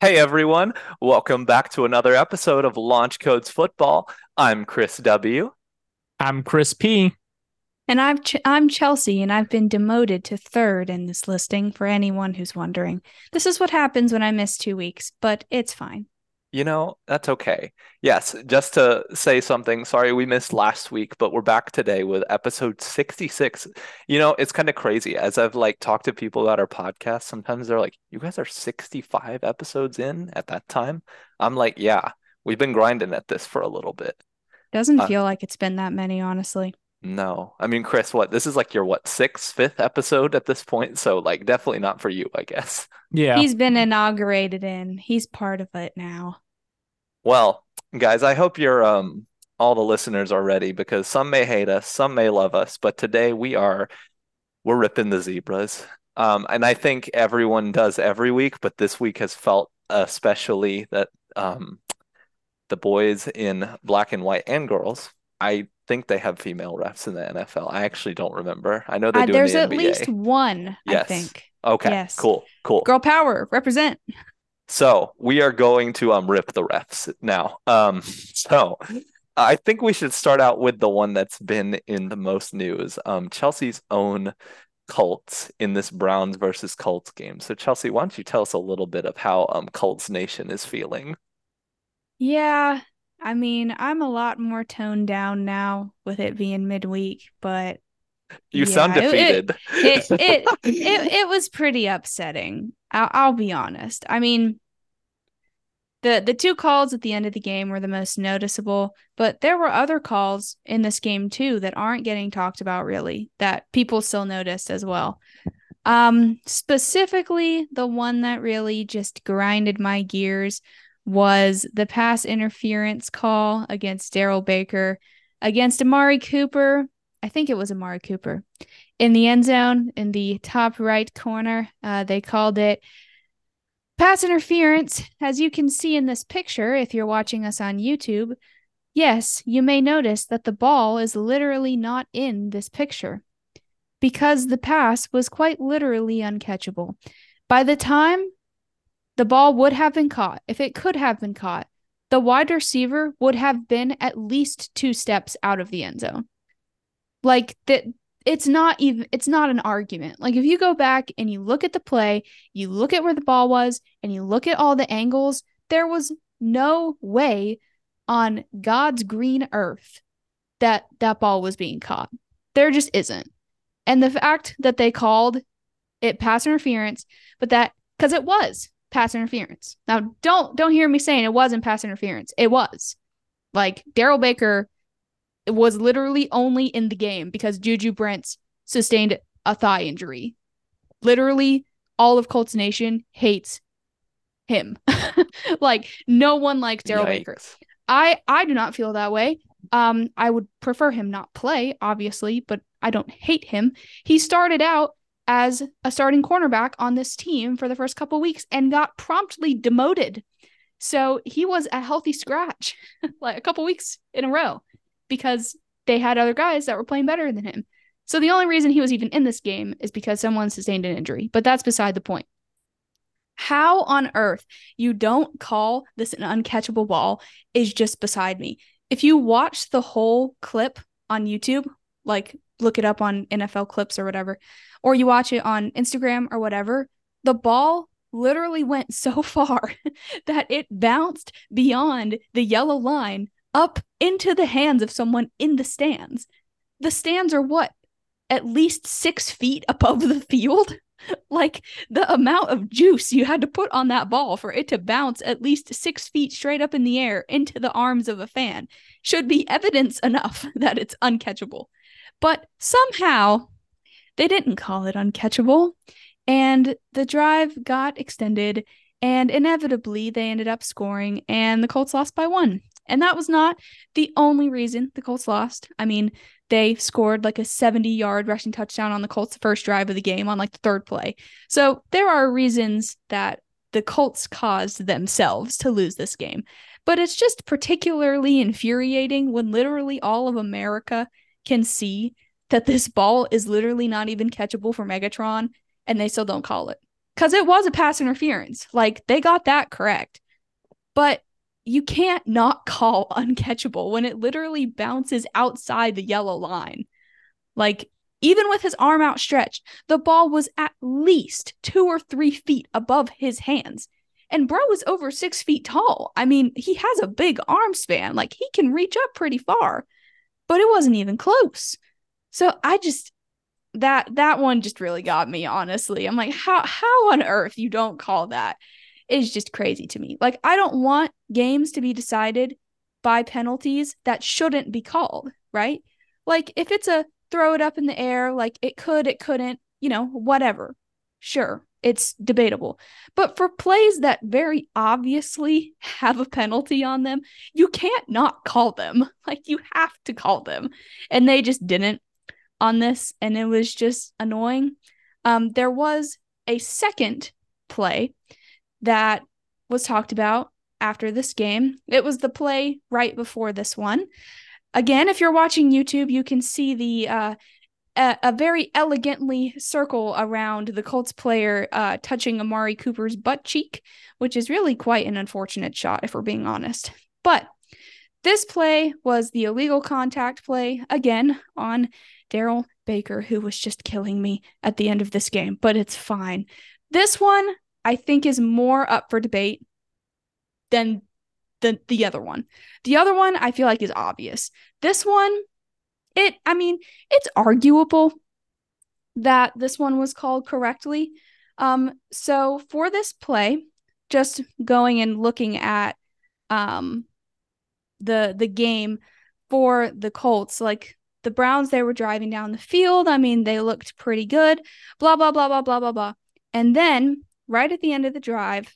Hey everyone, welcome back to another episode of Launch Codes Football. I'm Chris W. I'm Chris P. And I'm Chelsea, and I've been demoted to third in this listing for anyone who's wondering. This is what happens when I miss 2 weeks, but it's fine. You know, that's okay. Yes, just to say something, sorry we missed last week, but we're back today with episode 66. You know, it's kind of crazy. As I've talked to people about our podcast, sometimes they're like, you guys are 65 episodes in at that time? I'm like, yeah, we've been grinding at this for a little bit. Doesn't feel like it's been that many, honestly. No. I mean, Chris, this is your, sixth, fifth episode at this point? So, definitely not for you, I guess. Yeah. He's been inaugurated in. He's part of it now. Well, guys, I hope you're, all the listeners are ready, because some may hate us, some may love us, but today we're ripping the zebras. And I think everyone does every week, but this week has felt especially that, the boys in black and white and girls, I think they have female refs in the NFL. I actually don't remember. I know they do in the NBA. There's at least one, yes. I think. Okay, yes. Cool. Girl power, represent. So we are going to rip the refs now. So I think we should start out with the one that's been in the most news, Chelsea's own Colts in this Browns versus Colts game. So Chelsea, why don't you tell us a little bit of how Colts Nation is feeling? Yeah, I mean, I'm a lot more toned down now with it being midweek, but you sound defeated. It was pretty upsetting. I'll be honest. I mean, the two calls at the end of the game were the most noticeable, but there were other calls in this game too that aren't getting talked about really, that people still noticed as well. Specifically, the one that really just grinded my gears was the pass interference call against Daryl Baker, against Amari Cooper. I think it was Amari Cooper. In the end zone, in the top right corner, they called it pass interference. As you can see in this picture, if you're watching us on YouTube, yes, you may notice that the ball is literally not in this picture because the pass was quite literally uncatchable. By the time the ball would have been caught, if it could have been caught, the wide receiver would have been at least 2 steps out of the end zone. It's not an argument. If you go back and you look at the play, you look at where the ball was, and you look at all the angles, there was no way on God's green earth that that ball was being caught. There just isn't. And the fact that they called it pass interference, because it was pass interference. Now, don't hear me saying it wasn't pass interference. It was. Daryl Baker was literally only in the game because Juju Brents sustained a thigh injury. Literally, all of Colts Nation hates him. No one likes Daryl Baker. I do not feel that way. I would prefer him not play, obviously, but I don't hate him. He started out as a starting cornerback on this team for the first couple weeks and got promptly demoted. So he was a healthy scratch, a couple weeks in a row, because they had other guys that were playing better than him. So the only reason he was even in this game is because someone sustained an injury, but that's beside the point. How on earth you don't call this an uncatchable ball is just beside me. If you watch the whole clip on YouTube, look it up on NFL clips or whatever, or you watch it on Instagram or whatever, the ball literally went so far that it bounced beyond the yellow line up into the hands of someone in the stands. The stands are at least 6 feet above the field? The amount of juice you had to put on that ball for it to bounce at least 6 feet straight up in the air into the arms of a fan should be evidence enough that it's uncatchable. But somehow they didn't call it uncatchable, and the drive got extended, and inevitably they ended up scoring, and the Colts lost by 1. And that was not the only reason the Colts lost. I mean, they scored a 70-yard rushing touchdown on the Colts' first drive of the game on the third play. So there are reasons that the Colts caused themselves to lose this game. But it's just particularly infuriating when literally all of America can see that this ball is literally not even catchable for Megatron, and they still don't call it. because it was a pass interference. Like, they got that correct. But you can't not call uncatchable when it literally bounces outside the yellow line. Like, even with his arm outstretched, the ball was at least 2 or 3 feet above his hands. And bro is over 6 feet tall. I mean, he has a big arm span. Like, he can reach up pretty far, but it wasn't even close. So I just, that one just really got me, honestly. I'm like, how on earth you don't call that is just crazy to me. Like, I don't want games to be decided by penalties that shouldn't be called, right? Like, if it's a throw it up in the air, like, it could, it couldn't, you know, whatever. Sure. It's debatable. But for plays that very obviously have a penalty on them, you can't not call them. Like, you have to call them. And they just didn't on this, and it was just annoying. There was a second play that was talked about after this game. It was the play right before this one. Again, if you're watching YouTube, you can see the a very elegantly circle around the Colts player touching Amari Cooper's butt cheek, which is really quite an unfortunate shot, if we're being honest. But this play was the illegal contact play, again, on Daryl Baker, who was just killing me at the end of this game, but it's fine. This one, I think, is more up for debate than the other one. The other one, I feel like, is obvious. This one, it's arguable that this one was called correctly. So for this play, just going and looking at the game for the Colts, like, the Browns, they were driving down the field. I mean, they looked pretty good, blah, blah, blah, blah, blah, blah, blah. And then right at the end of the drive,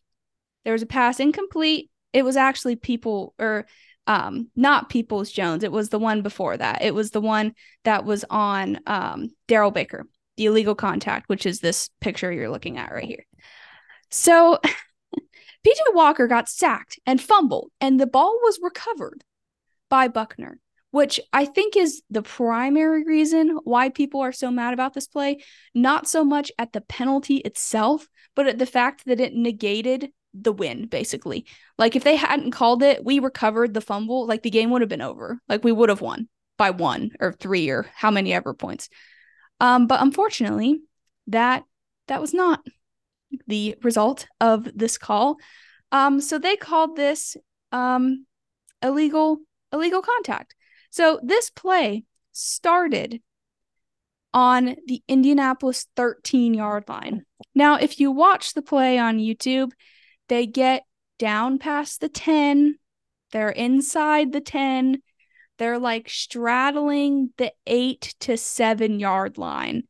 there was a pass incomplete. It was actually not Peoples-Jones. It was the one before that. It was the one that was on Daryl Baker, the illegal contact, which is this picture you're looking at right here. So PJ Walker got sacked and fumbled, and the ball was recovered by Buckner, which I think is the primary reason why people are so mad about this play. Not so much at the penalty itself, but at the fact that it negated the win, basically. Like, if they hadn't called it, we recovered the fumble, like, the game would have been over. Like, we would have won by 1 or 3 or how many ever points. But unfortunately, that was not the result of this call. So they called this illegal contact. So this play started on the Indianapolis 13-yard line. Now, if you watch the play on YouTube, they get down past the 10. They're inside the 10. They're, like, straddling the 8 to 7-yard line.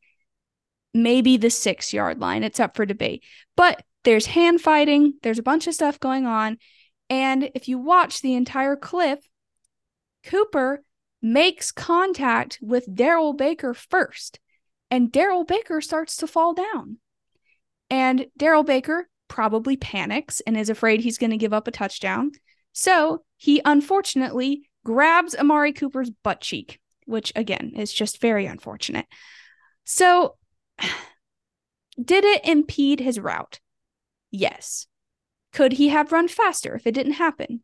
Maybe the 6-yard line. It's up for debate. But there's hand fighting. There's a bunch of stuff going on. And if you watch the entire clip, Cooper makes contact with Daryl Baker first, and Daryl Baker starts to fall down. And Daryl Baker probably panics and is afraid he's going to give up a touchdown. So he unfortunately grabs Amari Cooper's butt cheek, which, again, is just very unfortunate. So did it impede his route? Yes. Could he have run faster if it didn't happen?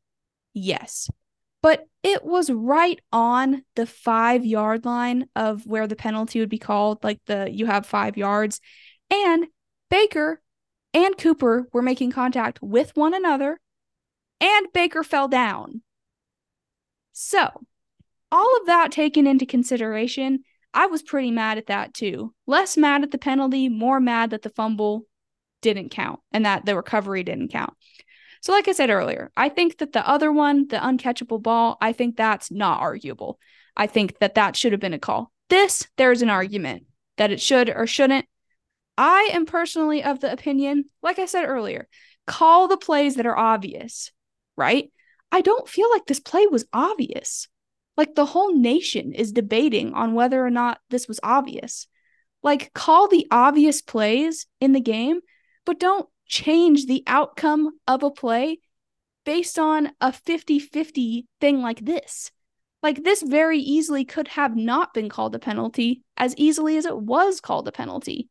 Yes. But it was right on the 5-yard line of where the penalty would be called, like, you have 5 yards. And Baker and Cooper were making contact with one another, and Baker fell down. So all of that taken into consideration, I was pretty mad at that too. Less mad at the penalty, more mad that the fumble didn't count and that the recovery didn't count. So like I said earlier, I think that the other one, the uncatchable ball, I think that's not arguable. I think that should have been a call. This, there's an argument that it should or shouldn't. I am personally of the opinion, like I said earlier, call the plays that are obvious, right? I don't feel like this play was obvious. Like, the whole nation is debating on whether or not this was obvious. Like, call the obvious plays in the game, but don't change the outcome of a play based on a 50-50 thing like this. Like, this very easily could have not been called a penalty as easily as it was called a penalty.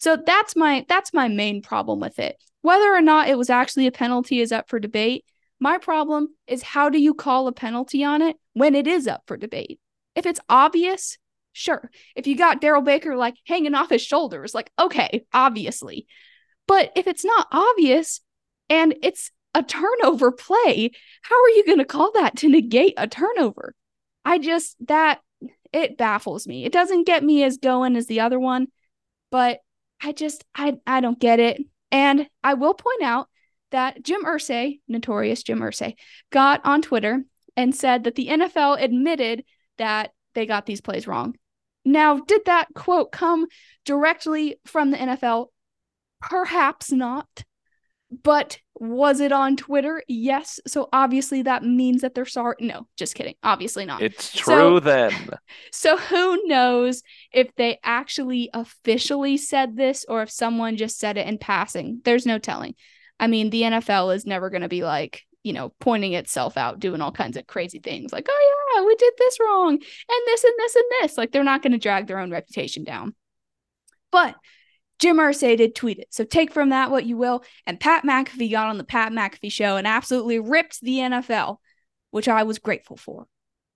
So that's my main problem with it. Whether or not it was actually a penalty is up for debate. My problem is, how do you call a penalty on it when it is up for debate? If it's obvious, sure. If you got Daryl Baker like hanging off his shoulders, like, okay, obviously. But if it's not obvious and it's a turnover play, how are you going to call that to negate a turnover? It baffles me. It doesn't get me as going as the other one, but I don't get it. And I will point out that Jim Irsay, notorious Jim Irsay, got on Twitter and said that the NFL admitted that they got these plays wrong. Now, did that quote come directly from the NFL? Perhaps not. But was it on Twitter? Yes. So obviously that means that they're sorry. No, just kidding. Obviously not. It's true then. So who knows if they actually officially said this or if someone just said it in passing. There's no telling. I mean, the NFL is never going to be like, pointing itself out, doing all kinds of crazy things like, oh yeah, we did this wrong and this and this and this. Like, they're not going to drag their own reputation down. But Jim Irsay did tweet it, so take from that what you will. And Pat McAfee got on the Pat McAfee show and absolutely ripped the NFL, which I was grateful for.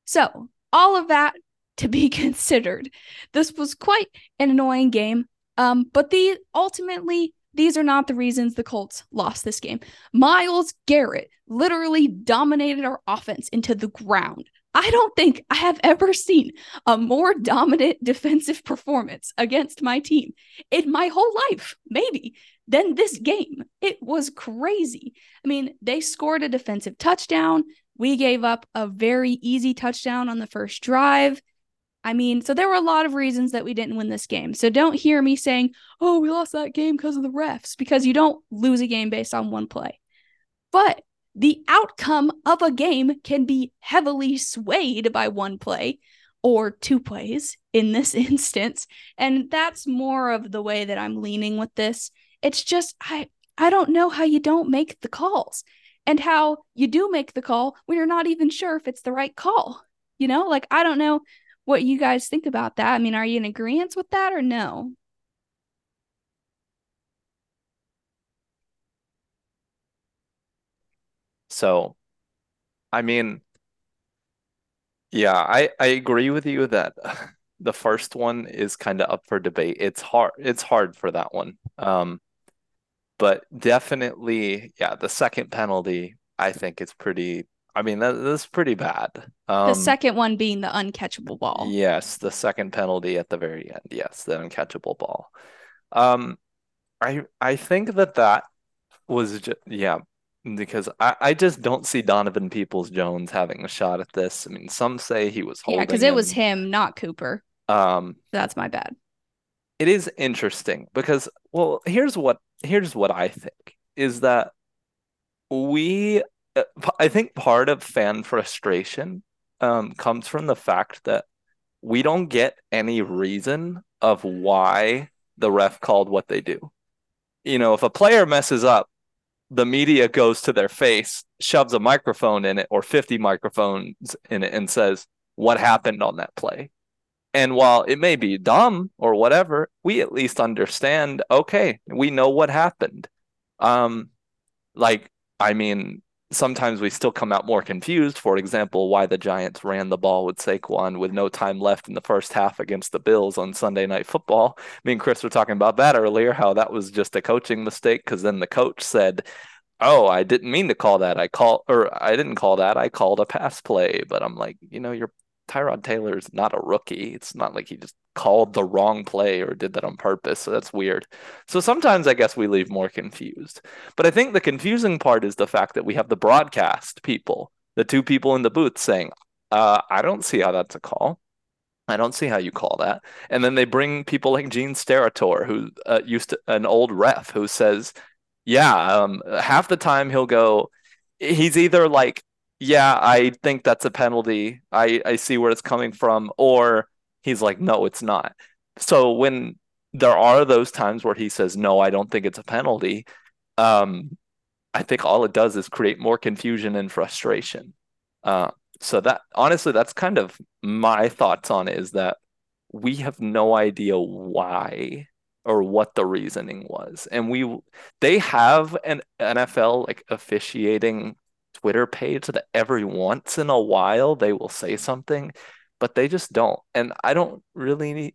So all of that to be considered. This was quite an annoying game, but ultimately, these are not the reasons the Colts lost this game. Myles Garrett literally dominated our offense into the ground. I don't think I have ever seen a more dominant defensive performance against my team in my whole life, maybe, than this game. It was crazy. I mean, they scored a defensive touchdown. We gave up a very easy touchdown on the first drive. I mean, so there were a lot of reasons that we didn't win this game. So don't hear me saying, oh, we lost that game because of the refs, because you don't lose a game based on one play. But the outcome of a game can be heavily swayed by one play or two plays in this instance. And that's more of the way that I'm leaning with this. It's just, I don't know how you don't make the calls and how you do make the call when you're not even sure if it's the right call. Like, I don't know what you guys think about that. I mean, are you in agreement with that or no? So, I mean, yeah, I agree with you that the first one is kind of up for debate. It's hard for that one. But definitely, yeah, the second penalty, I think it's pretty, I mean, that's pretty bad. The second one being the uncatchable ball. Yes, the second penalty at the very end. Yes, the uncatchable ball. I think that was just, yeah, because I just don't see Donovan Peoples-Jones having a shot at this. I mean, some say he was holding. Yeah, because it was him, not Cooper. That's my bad. It is interesting because, well, here's what I think is that I think part of fan frustration comes from the fact that we don't get any reason of why the ref called what they do. If a player messes up, the media goes to their face, shoves a microphone in it or 50 microphones in it and says, what happened on that play? And while it may be dumb or whatever, we at least understand, okay, we know what happened. Sometimes we still come out more confused, for example, why the Giants ran the ball with Saquon with no time left in the first half against the Bills on Sunday Night Football. Me and Chris were talking about that earlier, how that was just a coaching mistake because then the coach said, oh, I didn't mean to call that. I didn't call that. I called a pass play. But I'm like, Tyrod Taylor is not a rookie. It's not like he just called the wrong play or did that on purpose. So that's weird. So sometimes I guess we leave more confused. But I think the confusing part is the fact that we have the broadcast people, the two people in the booth saying, I don't see how that's a call. I don't see how you call that. And then they bring people like Gene Steratore, who an old ref who says, yeah, half the time he'll go, he's either like, yeah, I think that's a penalty. I see where it's coming from. Or he's like, no, it's not. So when there are those times where he says, no, I don't think it's a penalty, I think all it does is create more confusion and frustration. So that, honestly, that's kind of my thoughts on it, is that we have no idea why or what the reasoning was. And they have an NFL like officiating Twitter page that every once in a while they will say something, but they just don't. And I don't really,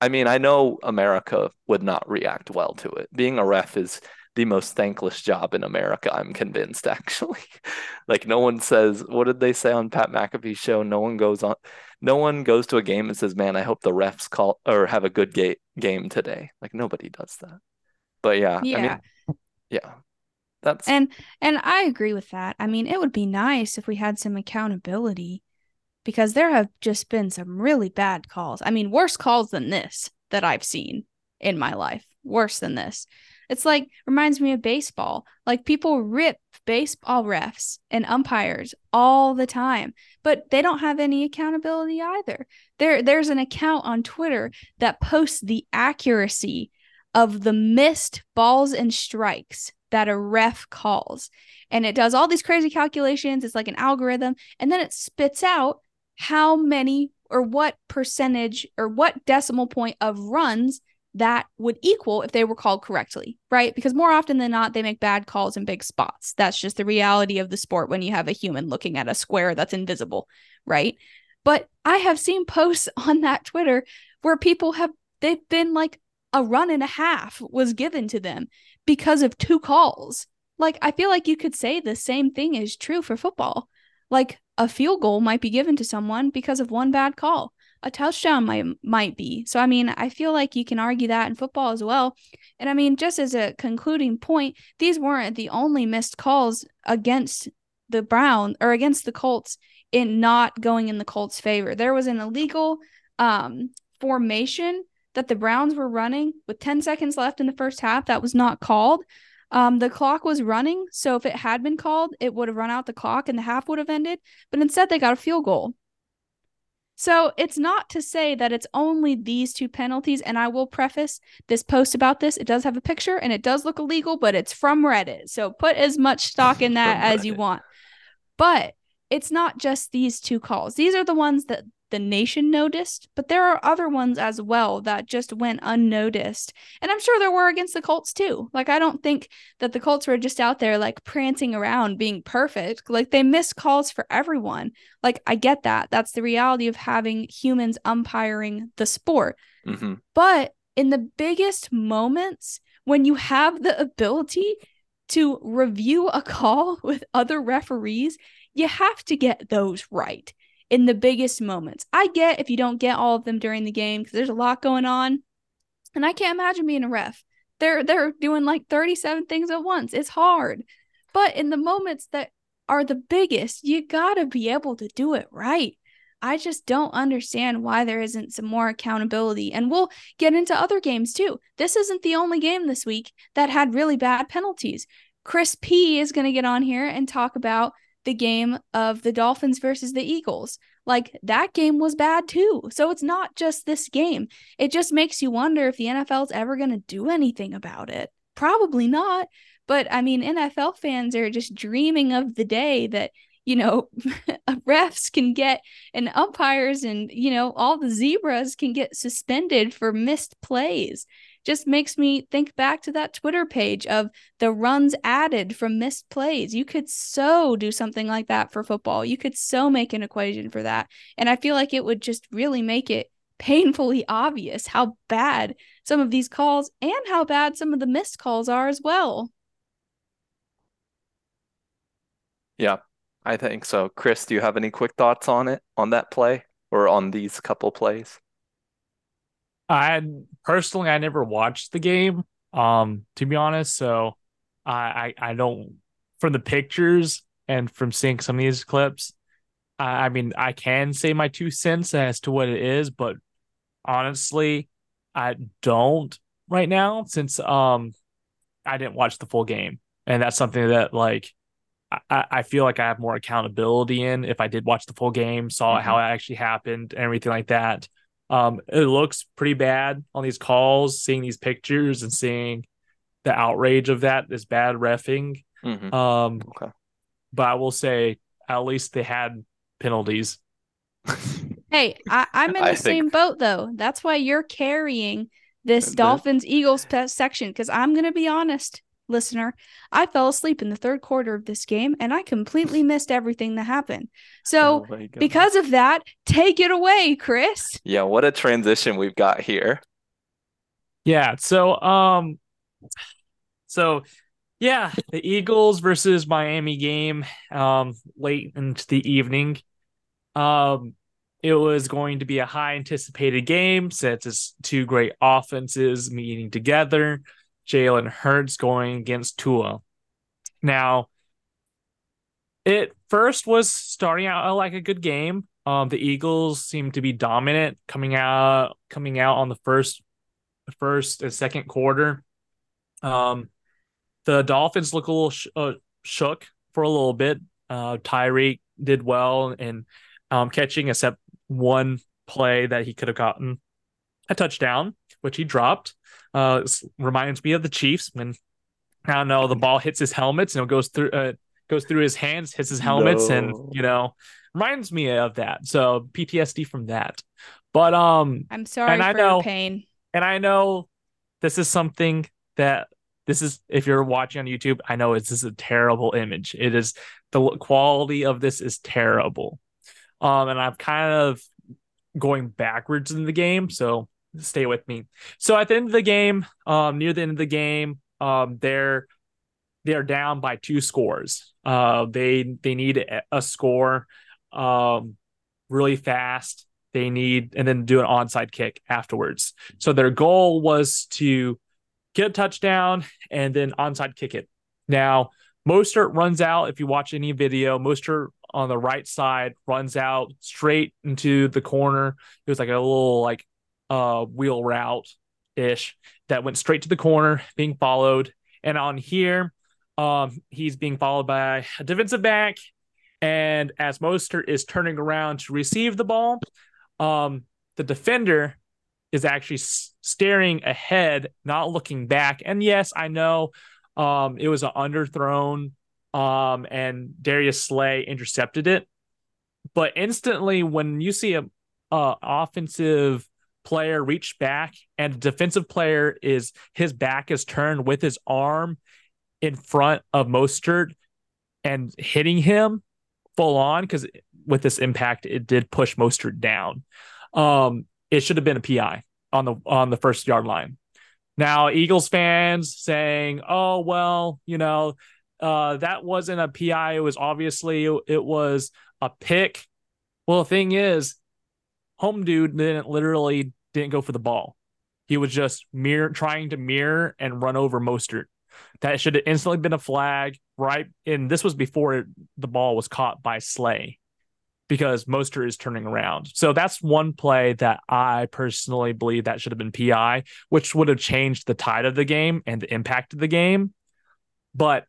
I mean, I know America would not react well to it. Being a ref is the most thankless job in America, I'm convinced, actually. Like, no one says, what did they say on Pat McAfee's show? No one goes to a game and says, man, I hope the refs call or have a good game today. Like, nobody does that. But yeah. I mean, yeah. That's and I agree with that. I mean, it would be nice if we had some accountability, because there have just been some really bad calls. I mean, worse calls than this that I've seen in my life. Worse than this. It's like, reminds me of baseball. Like, people rip baseball refs and umpires all the time, but they don't have any accountability either. There's an account on Twitter that posts the accuracy of the missed balls and strikes that a ref calls. And it does all these crazy calculations. It's like an algorithm. And then it spits out how many or what percentage or what decimal point of runs that would equal if they were called correctly, right? Because more often than not, they make bad calls in big spots. That's just the reality of the sport when you have a human looking at a square that's invisible, right? But I have seen posts on that Twitter where people they've been like a run and a half was given to them because of two calls. Like, I feel like you could say the same thing is true for football. Like, a field goal might be given to someone because of one bad call. A touchdown might be. So, I mean, I feel like you can argue that in football as well. And, I mean, just as a concluding point, these weren't the only missed calls against the Browns or against the Colts in not going in the Colts' favor. There was an illegal formation that the Browns were running with 10 seconds left in the first half that was not called. The clock was running, so if it had been called, it would have run out the clock and the half would have ended. But instead, they got a field goal. So it's not to say that it's only these two penalties, and I will preface this post about this. It does have a picture, and it does look illegal, but it's from Reddit. So put as much stock in that as you want. But it's not just these two calls. These are the ones that the nation noticed, but there are other ones as well that just went unnoticed. And I'm sure there were against the Colts too. Like, I don't think that the Colts were just out there, like, prancing around being perfect. Like, they missed calls for everyone. Like, I get that. That's the reality of having humans umpiring the sport. Mm-hmm. But in the biggest moments, when you have the ability to review a call with other referees, you have to get those right in the biggest moments. I get if you don't get all of them during the game, because there's a lot going on. And I can't imagine being a ref. They're doing like 37 things at once. It's hard. But in the moments that are the biggest, you got to be able to do it right. I just don't understand why there isn't some more accountability. And we'll get into other games too. This isn't the only game this week that had really bad penalties. Chris P is going to get on here and talk about the game of the Dolphins versus the Eagles. Like, that game was bad too. So it's not just this game. It just makes you wonder if the NFL is ever going to do anything about it. Probably not. But I mean, NFL fans are just dreaming of the day that, you know, refs can get, and umpires and, you know, all the zebras can get suspended for missed plays. Just makes me think back to that Twitter page of the runs added from missed plays. You could so do something like that for football. You could so make an equation for that. And I feel like it would just really make it painfully obvious how bad some of these calls and how bad some of the missed calls are as well. Yeah, I think so. Chris, do you have any quick thoughts on it, on that play or on these couple plays? I never watched the game, to be honest. So I don't, from the pictures and from seeing some of these clips, I mean, I can say my 2 cents as to what it is, but honestly, I don't right now, since I didn't watch the full game. And that's something that, like, I feel like I have more accountability in if I did watch the full game, saw how it actually happened and everything like that. It looks pretty bad on these calls, seeing these pictures and seeing the outrage of that, this bad reffing. Mm-hmm. Okay. But I will say, at least they had penalties. Hey, I'm in the same boat, though. That's why you're carrying this Dolphins-Eagles section, because I'm going to be honest, listener, I fell asleep in the third quarter of this game, and I completely missed everything that happened. So because of that, take it away, Chris. Yeah, what a transition we've got here. Yeah, so yeah, the Eagles versus Miami game late into the evening. It was going to be a high anticipated game since it's two great offenses meeting together. Jalen Hurts going against Tua. Now, it first was starting out like a good game. The Eagles seemed to be dominant coming out on the first and second quarter. The Dolphins look a little shook for a little bit. Tyreek did well in catching, except one play that he could have gotten a touchdown, which he dropped. Reminds me of the Chiefs when, I don't know, the ball hits his helmets and it goes through his hands, hits his helmets, and reminds me of that. So PTSD from that. But I'm sorry for your pain. And I know this is something that if you're watching on YouTube, I know this is a terrible image. It is, the quality of this is terrible. And I'm kind of going backwards in the game, so stay with me. So at the end of the game, near the end of the game, they're down by two scores. They need a score really fast. And then do an onside kick afterwards. So their goal was to get a touchdown and then onside kick it. Now, Mostert runs out. If you watch any video, Mostert on the right side runs out straight into the corner. It was like a little wheel route ish that went straight to the corner, being followed. And on here, he's being followed by a defensive back. And as Mostert is turning around to receive the ball, the defender is actually staring ahead, not looking back. And yes, I know it was an underthrown, and Darius Slay intercepted it. But instantly, when you see a offensive player reach back and a defensive player his back is turned with his arm in front of Mostert and hitting him full on, because with this impact, it did push Mostert down. It should have been a PI on the first yard line. Now, Eagles fans saying, "Oh well, that wasn't a PI. It was obviously it was a pick." Well, the thing is, home dude didn't go for the ball. He was just trying to mirror and run over Mostert. That should have instantly been a flag, right? And this was before the ball was caught by Slay, because Mostert is turning around. So that's one play that I personally believe that should have been PI, which would have changed the tide of the game and the impact of the game. But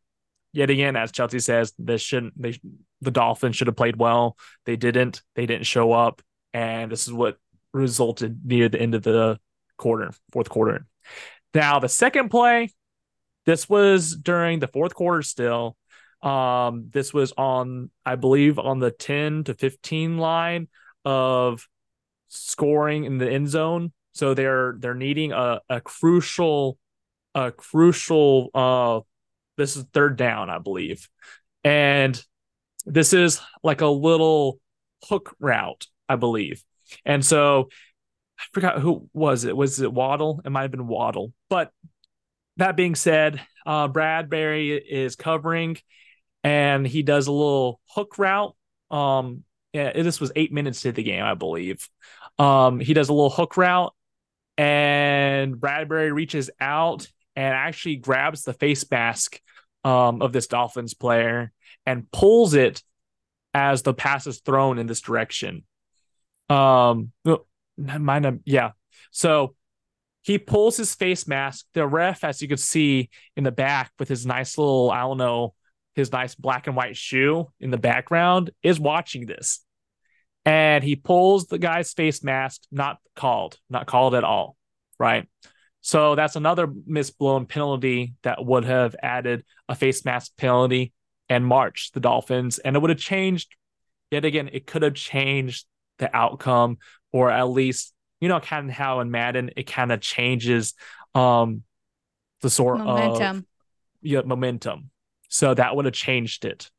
yet again, as Chelsea says, the Dolphins should have played well. They didn't. They didn't show up, and this is what resulted near the end of the fourth quarter. Now, the second play, this was during the fourth quarter still. This was on the 10 to 15 line of scoring in the end zone. So they're needing a crucial this is third down, I believe. And this is like a little hook route, I believe. And so I forgot who was it? Was it Waddle? It might've been Waddle, but that being said, Bradberry is covering, and he does a little hook route. This was 8 minutes into the game, I believe. He does a little hook route, and Bradberry reaches out and actually grabs the face mask of this Dolphins player and pulls it as the pass is thrown in this direction. So he pulls his face mask. The ref, as you can see in the back with his nice little, his nice black and white shoe in the background, is watching this. And he pulls the guy's face mask, not called at all, right? So that's another misblown penalty that would have added a face mask penalty and marched the Dolphins. And it would have changed, yet again, it could have changed the outcome, or at least you know, kind of how in Madden it kind of changes the sort momentum. Of momentum. So that would have changed it.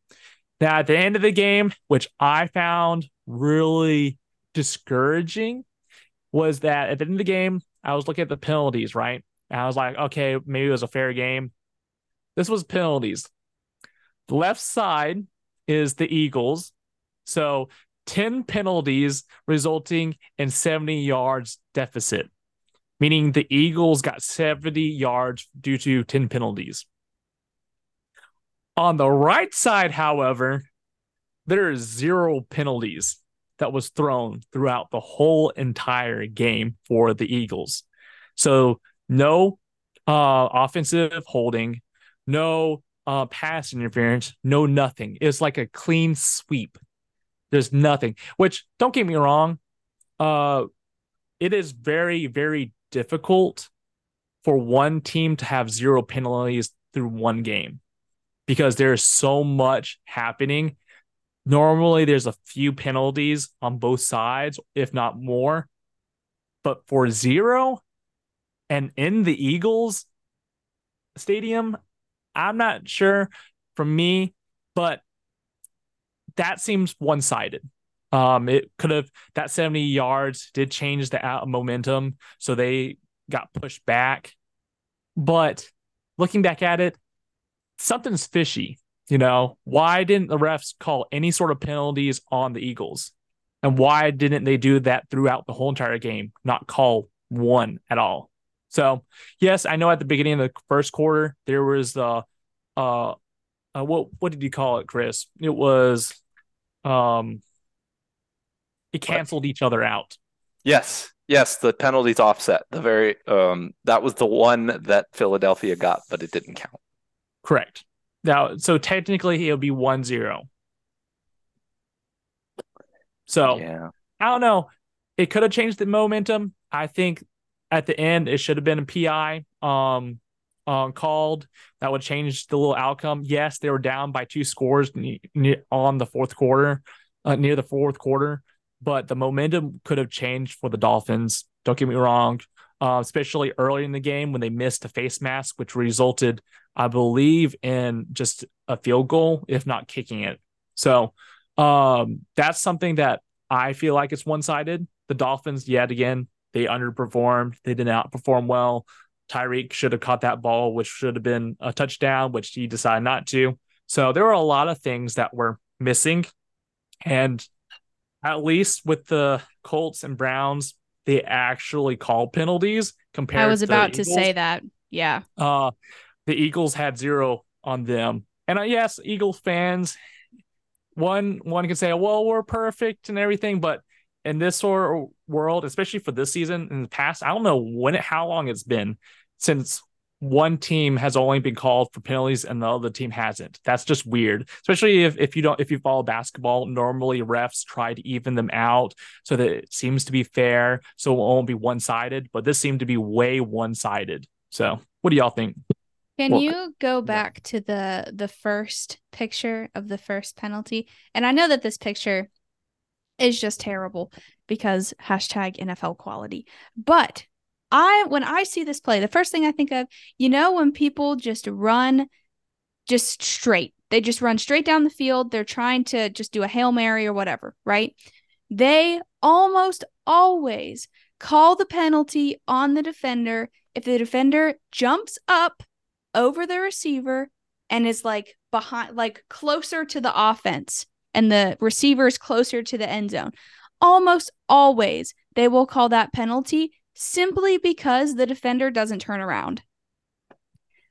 Now, at the end of the game, which I found really discouraging, was that at the end of the game, I was looking at the penalties, right? And I was like, okay, maybe it was a fair game. This was penalties. The left side is the Eagles. So 10 penalties resulting in 70 yards deficit, meaning the Eagles got 70 yards due to 10 penalties. On the right side, however, there is 0 penalties that was thrown throughout the whole entire game for the Eagles. So no offensive holding, no pass interference, no nothing. It's like a clean sweep. There's nothing, which, don't get me wrong, it is very, very difficult for one team to have 0 penalties through one game, because there's so much happening. Normally, there's a few penalties on both sides, if not more. But for 0 and in the Eagles stadium, I'm not sure for me, but that seems one-sided. It could have, that 70 yards did change the momentum, so they got pushed back. But looking back at it, something's fishy. You know, why didn't the refs call any sort of penalties on the Eagles? And why didn't they do that throughout the whole entire game, not call one at all? So, yes, I know at the beginning of the first quarter, there was the what did you call it, Chris? It was it canceled each other out. Yes, the penalties offset. The very that was the one that Philadelphia got, but it didn't count. Correct. Now, so technically it'll be 1-0. So yeah. I don't know. It could have changed the momentum. I think at the end it should have been a PI called. That would change the little outcome. Yes, they were down by 2 scores on the fourth quarter, near the fourth quarter, but the momentum could have changed for the Dolphins. Don't get me wrong, especially early in the game when they missed a face mask, which resulted, I believe, in just a field goal, if not kicking it. So that's something that I feel like it's one-sided. The Dolphins, yet again, they underperformed. They did not perform well. Tyreek should have caught that ball, which should have been a touchdown, which he decided not to. So there were a lot of things that were missing. And at least with the Colts and Browns, they actually call penalties compared to I was about to say that. Yeah. The Eagles had 0 on them. And yes, Eagles fans, one can say, well, we're perfect and everything. But in this sort of world, especially for this season, in the past, I don't know how long it's been since one team has only been called for penalties and the other team hasn't. That's just weird. Especially if you follow basketball, normally refs try to even them out so that it seems to be fair, so it won't be one-sided. But this seemed to be way one-sided. So what do y'all think? Can you go back to the first picture of the first penalty? And I know that this picture is just terrible because hashtag NFL quality. But when I see this play, the first thing I think of, you know, when people just run just straight. They just run straight down the field. They're trying to just do a Hail Mary or whatever, right? They almost always call the penalty on the defender if the defender jumps up over the receiver and is like behind, like closer to the offense, and the receiver is closer to the end zone. Almost always they will call that penalty simply because the defender doesn't turn around.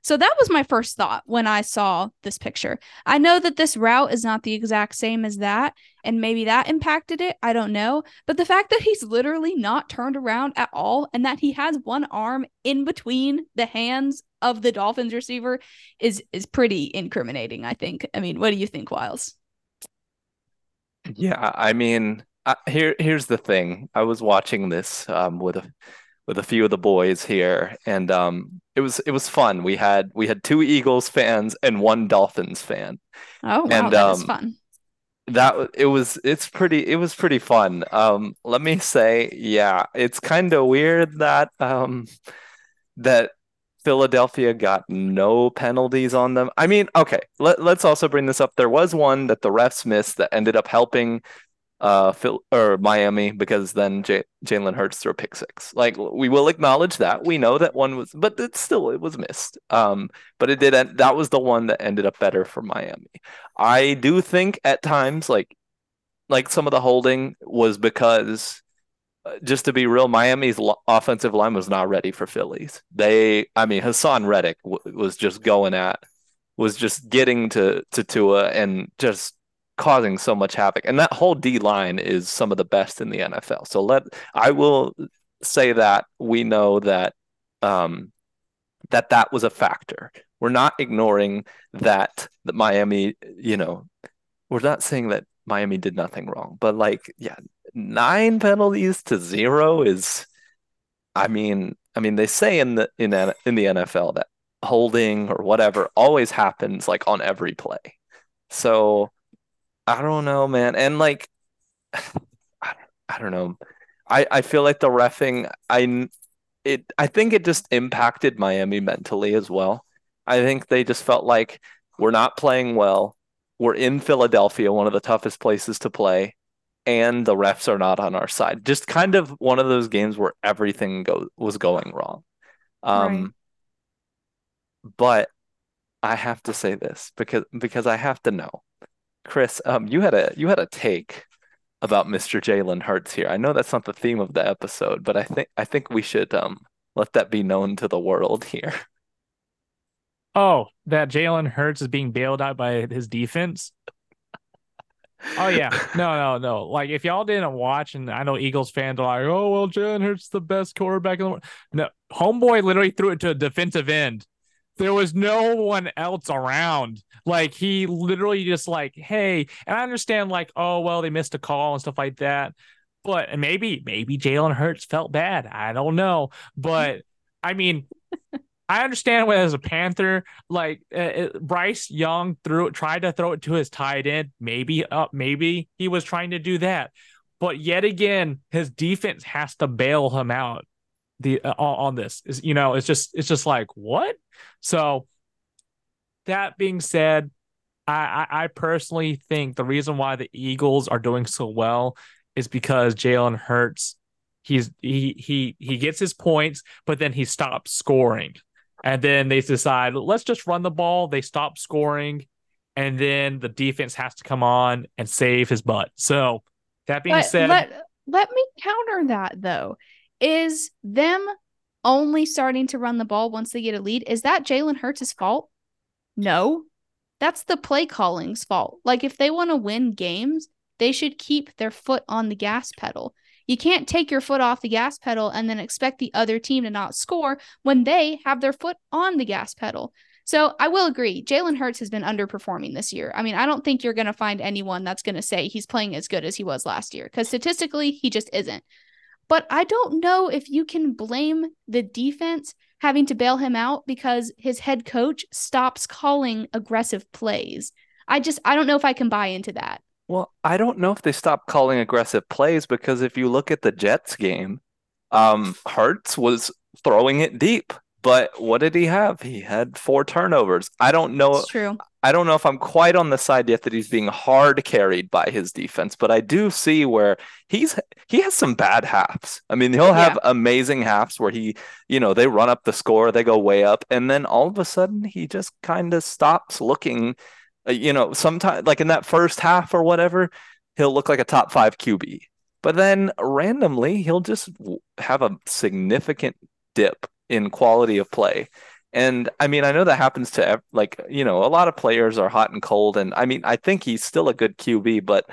So that was my first thought when I saw this picture. I know that this route is not the exact same as that, and maybe that impacted it. I don't know. But the fact that he's literally not turned around at all and that he has one arm in between the hands of the Dolphins receiver is pretty incriminating, I think. I mean, what do you think, Wiles? Yeah, I mean, here's the thing. I was watching this with a few of the boys here, and it was fun. We had 2 Eagles fans and 1 Dolphins fan. Oh, wow, and that was fun. It was pretty fun. Let me say, yeah, it's kind of weird that that Philadelphia got no penalties on them. I mean, okay, let's also bring this up. There was one that the refs missed that ended up helping Miami, because then Jalen Hurts threw a pick six. Like, we will acknowledge that. We know that one was, but it was missed. But it did end, that was the one that ended up better for Miami. I do think at times, like some of the holding was because, just to be real, Miami's offensive line was not ready for Philly's. Hassan Reddick was just getting to Tua and just causing so much havoc, and that whole D line is some of the best in the NFL. So I will say that we know that that was a factor. We're not ignoring that Miami. We're not saying that Miami did nothing wrong, but 9 penalties to 0 is. I mean, they say in the NFL that holding or whatever always happens on every play. So. I don't know, man. And I don't know. I feel like the reffing, I think it just impacted Miami mentally as well. I think they just felt like, we're not playing well. We're in Philadelphia, one of the toughest places to play, and the refs are not on our side. Just kind of one of those games where everything was going wrong. Right. But I have to say this because I have to know. Chris, you had a take about Mr. Jalen Hurts here. I know that's not the theme of the episode, but I think we should let that be known to the world here. Oh, that Jalen Hurts is being bailed out by his defense? Oh yeah. No. If y'all didn't watch, and I know Eagles fans are like, "Oh, well, Jalen Hurts is the best quarterback in the world." No, homeboy literally threw it to a defensive end. There was no one else around. He literally just hey, and I understand, oh, well, they missed a call and stuff like that. But maybe Jalen Hurts felt bad. I don't know. But I mean, I understand when as a Panther, Bryce Young tried to throw it to his tight end. Maybe he was trying to do that. But yet again, his defense has to bail him out. On this is, it's just what? So that being said, I personally think the reason why the Eagles are doing so well is because Jalen Hurts, he gets his points, but then he stops scoring, and then they decide, let's just run the ball. They stop scoring, and then the defense has to come on and save his butt. So that being said, let me counter that though. Is them only starting to run the ball once they get a lead, is that Jalen Hurts' fault? No. That's the play calling's fault. If they want to win games, they should keep their foot on the gas pedal. You can't take your foot off the gas pedal and then expect the other team to not score when they have their foot on the gas pedal. So I will agree, Jalen Hurts has been underperforming this year. I mean, I don't think you're going to find anyone that's going to say he's playing as good as he was last year, because statistically, he just isn't. But I don't know if you can blame the defense having to bail him out because his head coach stops calling aggressive plays. I don't know if I can buy into that. Well, I don't know if they stopped calling aggressive plays, because if you look at the Jets game, Hurts was throwing it deep. But what did he have? He had 4 turnovers. I don't know. It's true. I don't know if I'm quite on the side yet that he's being hard carried by his defense, but I do see where he has some bad halves. I mean, he'll have amazing halves where he, they run up the score, they go way up, and then all of a sudden he just kind of stops looking. Sometimes in that first half or whatever, he'll look like a top 5 QB, but then randomly he'll just have a significant dip in quality of play. And I mean, I know that happens to a lot of players are hot and cold. And I mean, I think he's still a good QB, but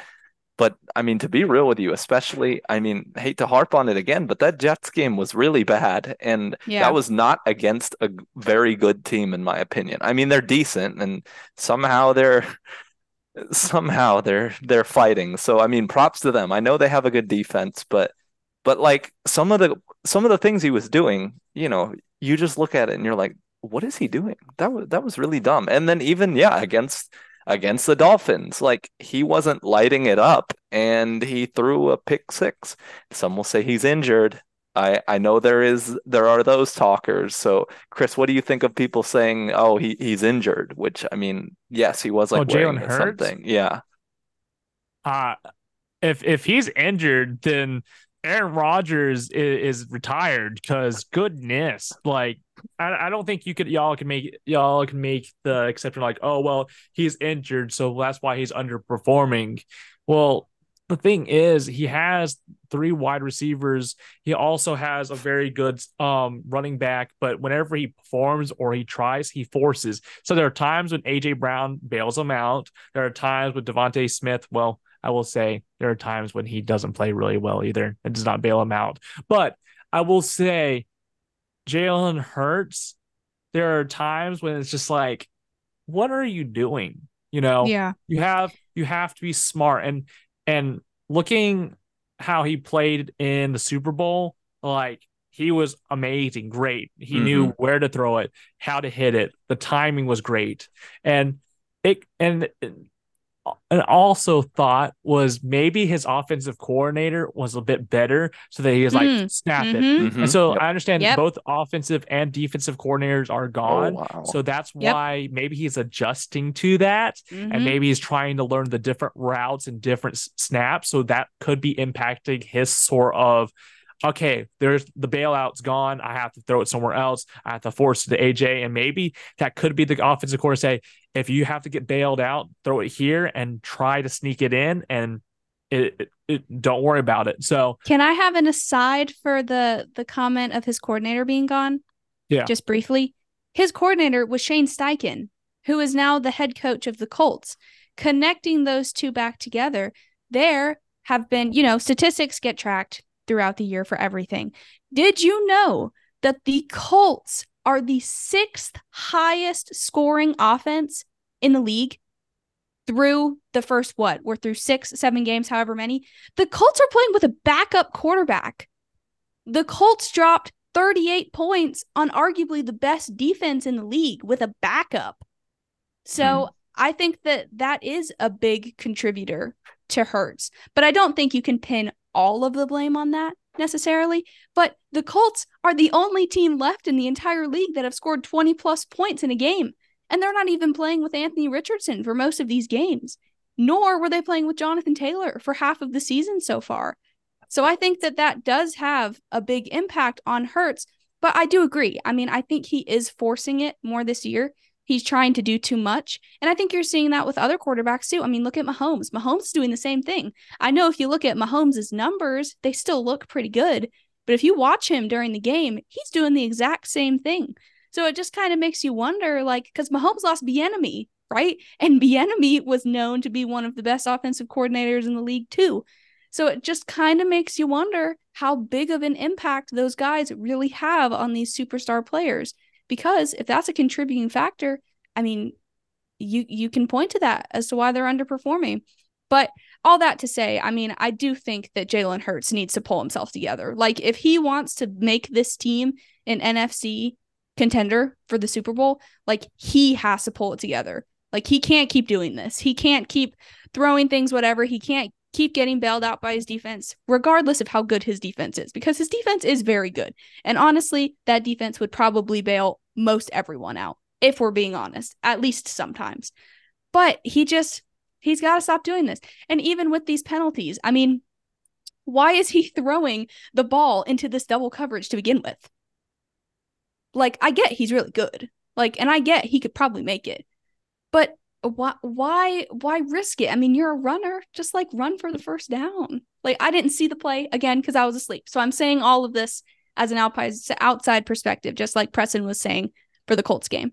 I mean, to be real with you, especially, I mean, hate to harp on it again, but that Jets game was really bad. And that was not against a very good team, in my opinion. I mean, they're decent, and somehow they're fighting. So, I mean, props to them. I know they have a good defense, but some of the things he was doing, you just look at it and you're like, what is he doing? That was really dumb. And then even, against, against the Dolphins. Like, he wasn't lighting it up, and he threw a pick six. Some will say he's injured. I know there are those talkers. So, Chris, what do you think of people saying, "Oh, he's injured"? Which, I mean, yes, he was, like, Jalen Hurts? Something. Yeah. If he's injured, then Aaron Rodgers is retired. Because goodness, like, I don't think y'all can make the exception. Like, oh well, he's injured, so that's why he's underperforming. Well, the thing is, he has 3 wide receivers. He also has a very good running back, but whenever he performs or he tries, he forces. So there are times when AJ Brown bails him out. There are times with DeVonta Smith. Well, I will say there are times when he doesn't play really well either and does not bail him out. But I will say Jalen Hurts, there are times when it's just like, what are you doing? You know, yeah. You have to be smart. And looking how he played in the Super Bowl, like, he was amazing, great. He knew where to throw it, how to hit it. The timing was great. And also thought was maybe his offensive coordinator was a bit better, so that he was like, snap it. And so I understand both offensive and defensive coordinators are gone. Oh, wow. So that's why maybe he's adjusting to that. And maybe he's trying to learn the different routes and different snaps. So that could be impacting his sort of, okay, there's the bailout's gone. I have to throw it somewhere else. I have to force it to AJ. And maybe that could be the offensive coordinator say, if you have to get bailed out, throw it here and try to sneak it in, and it don't worry about it. So can I have an aside for the comment of his coordinator being gone? Yeah. Just briefly. His coordinator was Shane Steichen, who is now the head coach of the Colts. Connecting those two back together, there have been, statistics get tracked throughout the year for everything. Did you know that the Colts are the 6th highest scoring offense in the league through the first, we're through 6-7 games, however many? The Colts are playing with a backup quarterback. The Colts dropped 38 points on arguably the best defense in the league with a backup. So I think that is a big contributor to Hurts, but I don't think you can pin all of the blame on that necessarily, but the Colts are the only team left in the entire league that have scored 20 plus points in a game, and they're not even playing with Anthony Richardson for most of these games, nor were they playing with Jonathan Taylor for half of the season so far. So I think that does have a big impact on Hurts, but I do agree. I mean, I think he is forcing it more this year. He's trying to do too much. And I think you're seeing that with other quarterbacks too. I mean, look at Mahomes. Mahomes is doing the same thing. I know if you look at Mahomes' numbers, they still look pretty good. But if you watch him during the game, he's doing the exact same thing. So it just kind of makes you wonder, like, because Mahomes lost Bienemy, right? And Bienemy was known to be one of the best offensive coordinators in the league too. So it just kind of makes you wonder how big of an impact those guys really have on these superstar players. Because if that's a contributing factor, I mean, you can point to that as to why they're underperforming. But all that to say, I mean, I do think that Jalen Hurts needs to pull himself together. Like, if he wants to make this team an NFC contender for the Super Bowl, like, he has to pull it together. Like, he can't keep doing this. He can't keep throwing things, whatever. He can't keep getting bailed out by his defense, regardless of how good his defense is, because his defense is very good. And honestly, that defense would probably bail most everyone out, if we're being honest, at least sometimes. But he's got to stop doing this. And even with these penalties, I mean, why is he throwing the ball into this double coverage to begin with? Like, I get he's really good. Like, and I get he could probably make it. But why risk it? I mean, you're a runner, just like run for the first down. Like, I didn't see the play again because I was asleep. So I'm saying all of this as an outside perspective, just like Preston was saying for the Colts game.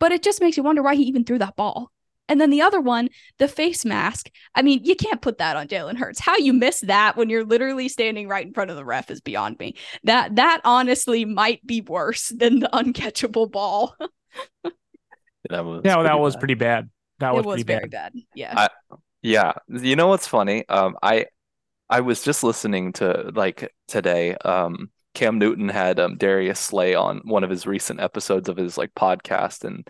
But it just makes you wonder why he even threw that ball. And then the other one, the face mask. I mean, you can't put that on Jalen Hurts. How you miss that when you're literally standing right in front of the ref is beyond me. That honestly might be worse than the uncatchable ball. That was pretty bad. That was pretty bad. Yeah. Yeah. You know what's funny? I was just listening to, like, today, Cam Newton had Darius Slay on one of his recent episodes of his, like, podcast, and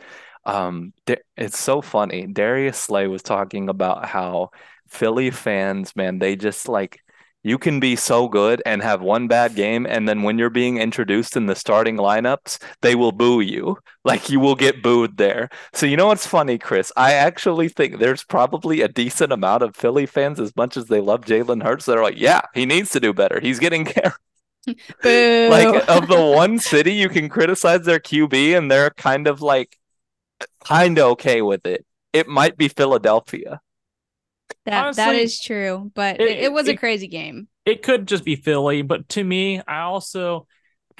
It's so funny. Darius Slay was talking about how Philly fans, man, they just like, you can be so good and have one bad game, and then when you're being introduced in the starting lineups, they will boo you. Like, you will get booed there. So you know what's funny, Chris? I actually think there's probably a decent amount of Philly fans, as much as they love Jalen Hurts, that are like, yeah, he needs to do better. He's getting carried. Boo. Like, of the one city you can criticize their QB, and they're kind of like, kind of okay with it. It might be Philadelphia. Honestly, that is true, but it was a crazy game. It could just be Philly, but to me, I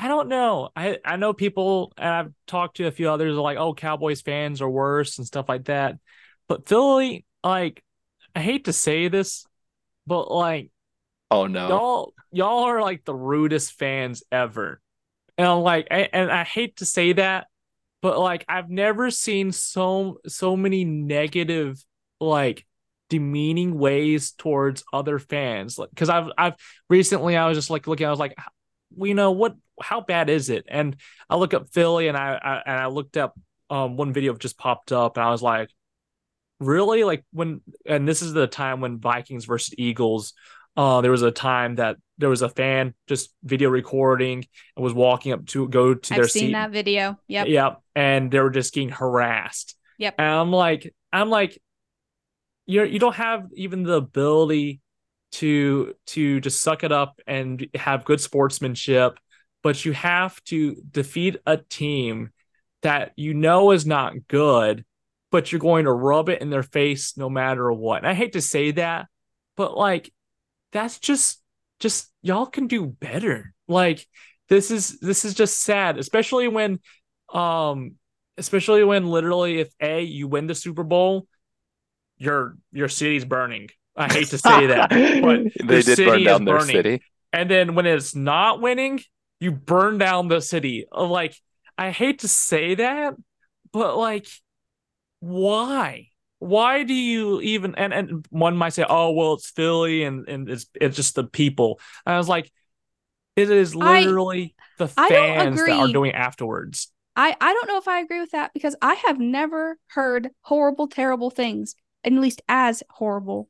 don't know. I know people, and I've talked to a few others, are like, oh, Cowboys fans are worse and stuff like that. But Philly, like, I hate to say this, but like, oh no, y'all are like the rudest fans ever. And I'm like, I hate to say that, but like, I've never seen so many negative, like, demeaning ways towards other fans. Like, because I've recently, I was just like looking, I was like, you know what, how bad is it? And I look up Philly, and I looked up one video just popped up, and I was like, really? Like, when, and this is the time when Vikings versus Eagles, there was a time that there was a fan just video recording and was walking up to go to their seat. I've seen that video. Yep. And they were just getting harassed. Yep. And I'm like, you don't have even the ability to just suck it up and have good sportsmanship, but you have to defeat a team that you know is not good, but you're going to rub it in their face no matter what. And I hate to say that, but like, that's just y'all can do better. Like, this is just sad, especially when literally if you win the Super Bowl, your city's burning. I hate to say that, but they did burn down their city. And then when it's not winning, you burn down the city. Like, I hate to say that, but like, why? Why do you even? And one might say, oh, well, it's Philly and it's just the people. And I was like, it is literally the fans that are doing afterwards. I don't know if I agree with that, because I have never heard horrible, terrible things, at least as horrible,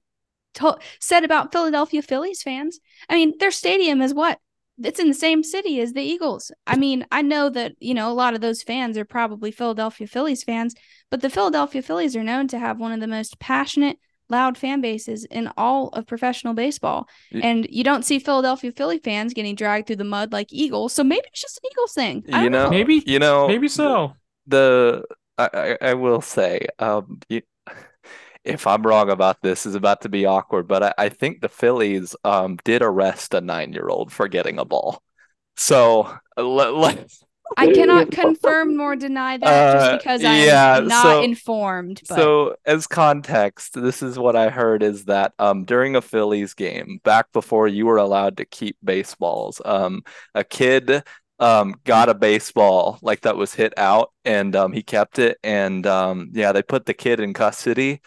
said about Philadelphia Phillies fans. I mean, their stadium is what? It's in the same city as the Eagles. I mean, I know that, you know, a lot of those fans are probably Philadelphia Phillies fans, but the Philadelphia Phillies are known to have one of the most passionate, loud fan bases in all of professional baseball. And you don't see Philadelphia Philly fans getting dragged through the mud like Eagles. So maybe it's just an Eagles thing. Maybe so. I will say, if I'm wrong about this, is about to be awkward, but I think the Phillies did arrest a 9-year-old for getting a ball. So let's. I cannot confirm nor deny that, just because I am not informed. But. So as context, this is what I heard, is that during a Phillies game, back before you were allowed to keep baseballs, a kid got a baseball like that was hit out, and he kept it. And they put the kid in custody.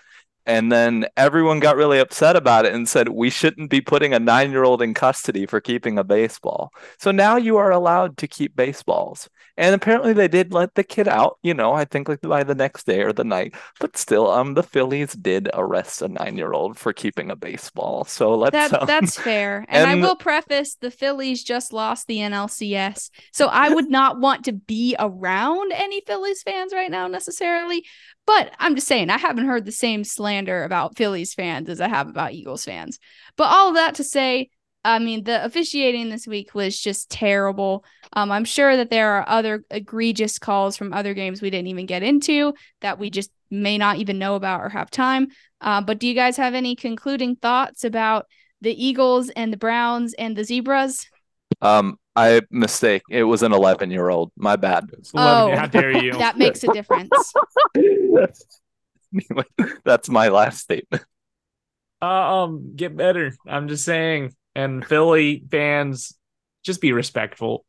And then everyone got really upset about it and said, we shouldn't be putting a 9-year-old in custody for keeping a baseball. So now you are allowed to keep baseballs. And apparently they did let the kid out, you know, I think like by the next day or the night. But still, the Phillies did arrest a 9-year-old for keeping a baseball. So that's fair. And I will preface, the Phillies just lost the NLCS. So I would not want to be around any Phillies fans right now necessarily. But I'm just saying, I haven't heard the same slander about Phillies fans as I have about Eagles fans. But all of that to say, I mean, the officiating this week was just terrible. I'm sure that there are other egregious calls from other games we didn't even get into that we just may not even know about or have time. But do you guys have any concluding thoughts about the Eagles and the Browns and the Zebras? I mistake. It was an 11-year-old. My bad. Oh, how dare you? That makes a difference. Anyway, that's my last statement. Get better. I'm just saying. And Philly fans, just be respectful.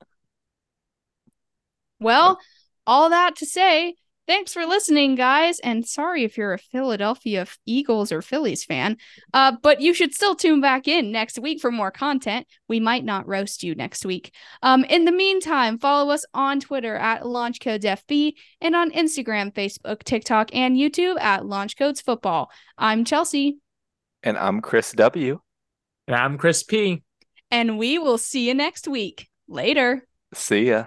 Well, all that to say, Thanks for listening, guys, and sorry if you're a Philadelphia Eagles or Phillies fan, but you should still tune back in next week for more content. We might not roast you next week. In the meantime, follow us on Twitter at LaunchCodesFB and on Instagram, Facebook, TikTok, and YouTube at Launch Codes Football. I'm Chelsea. And I'm Chris W. And I'm Chris P. And we will see you next week. Later. See ya.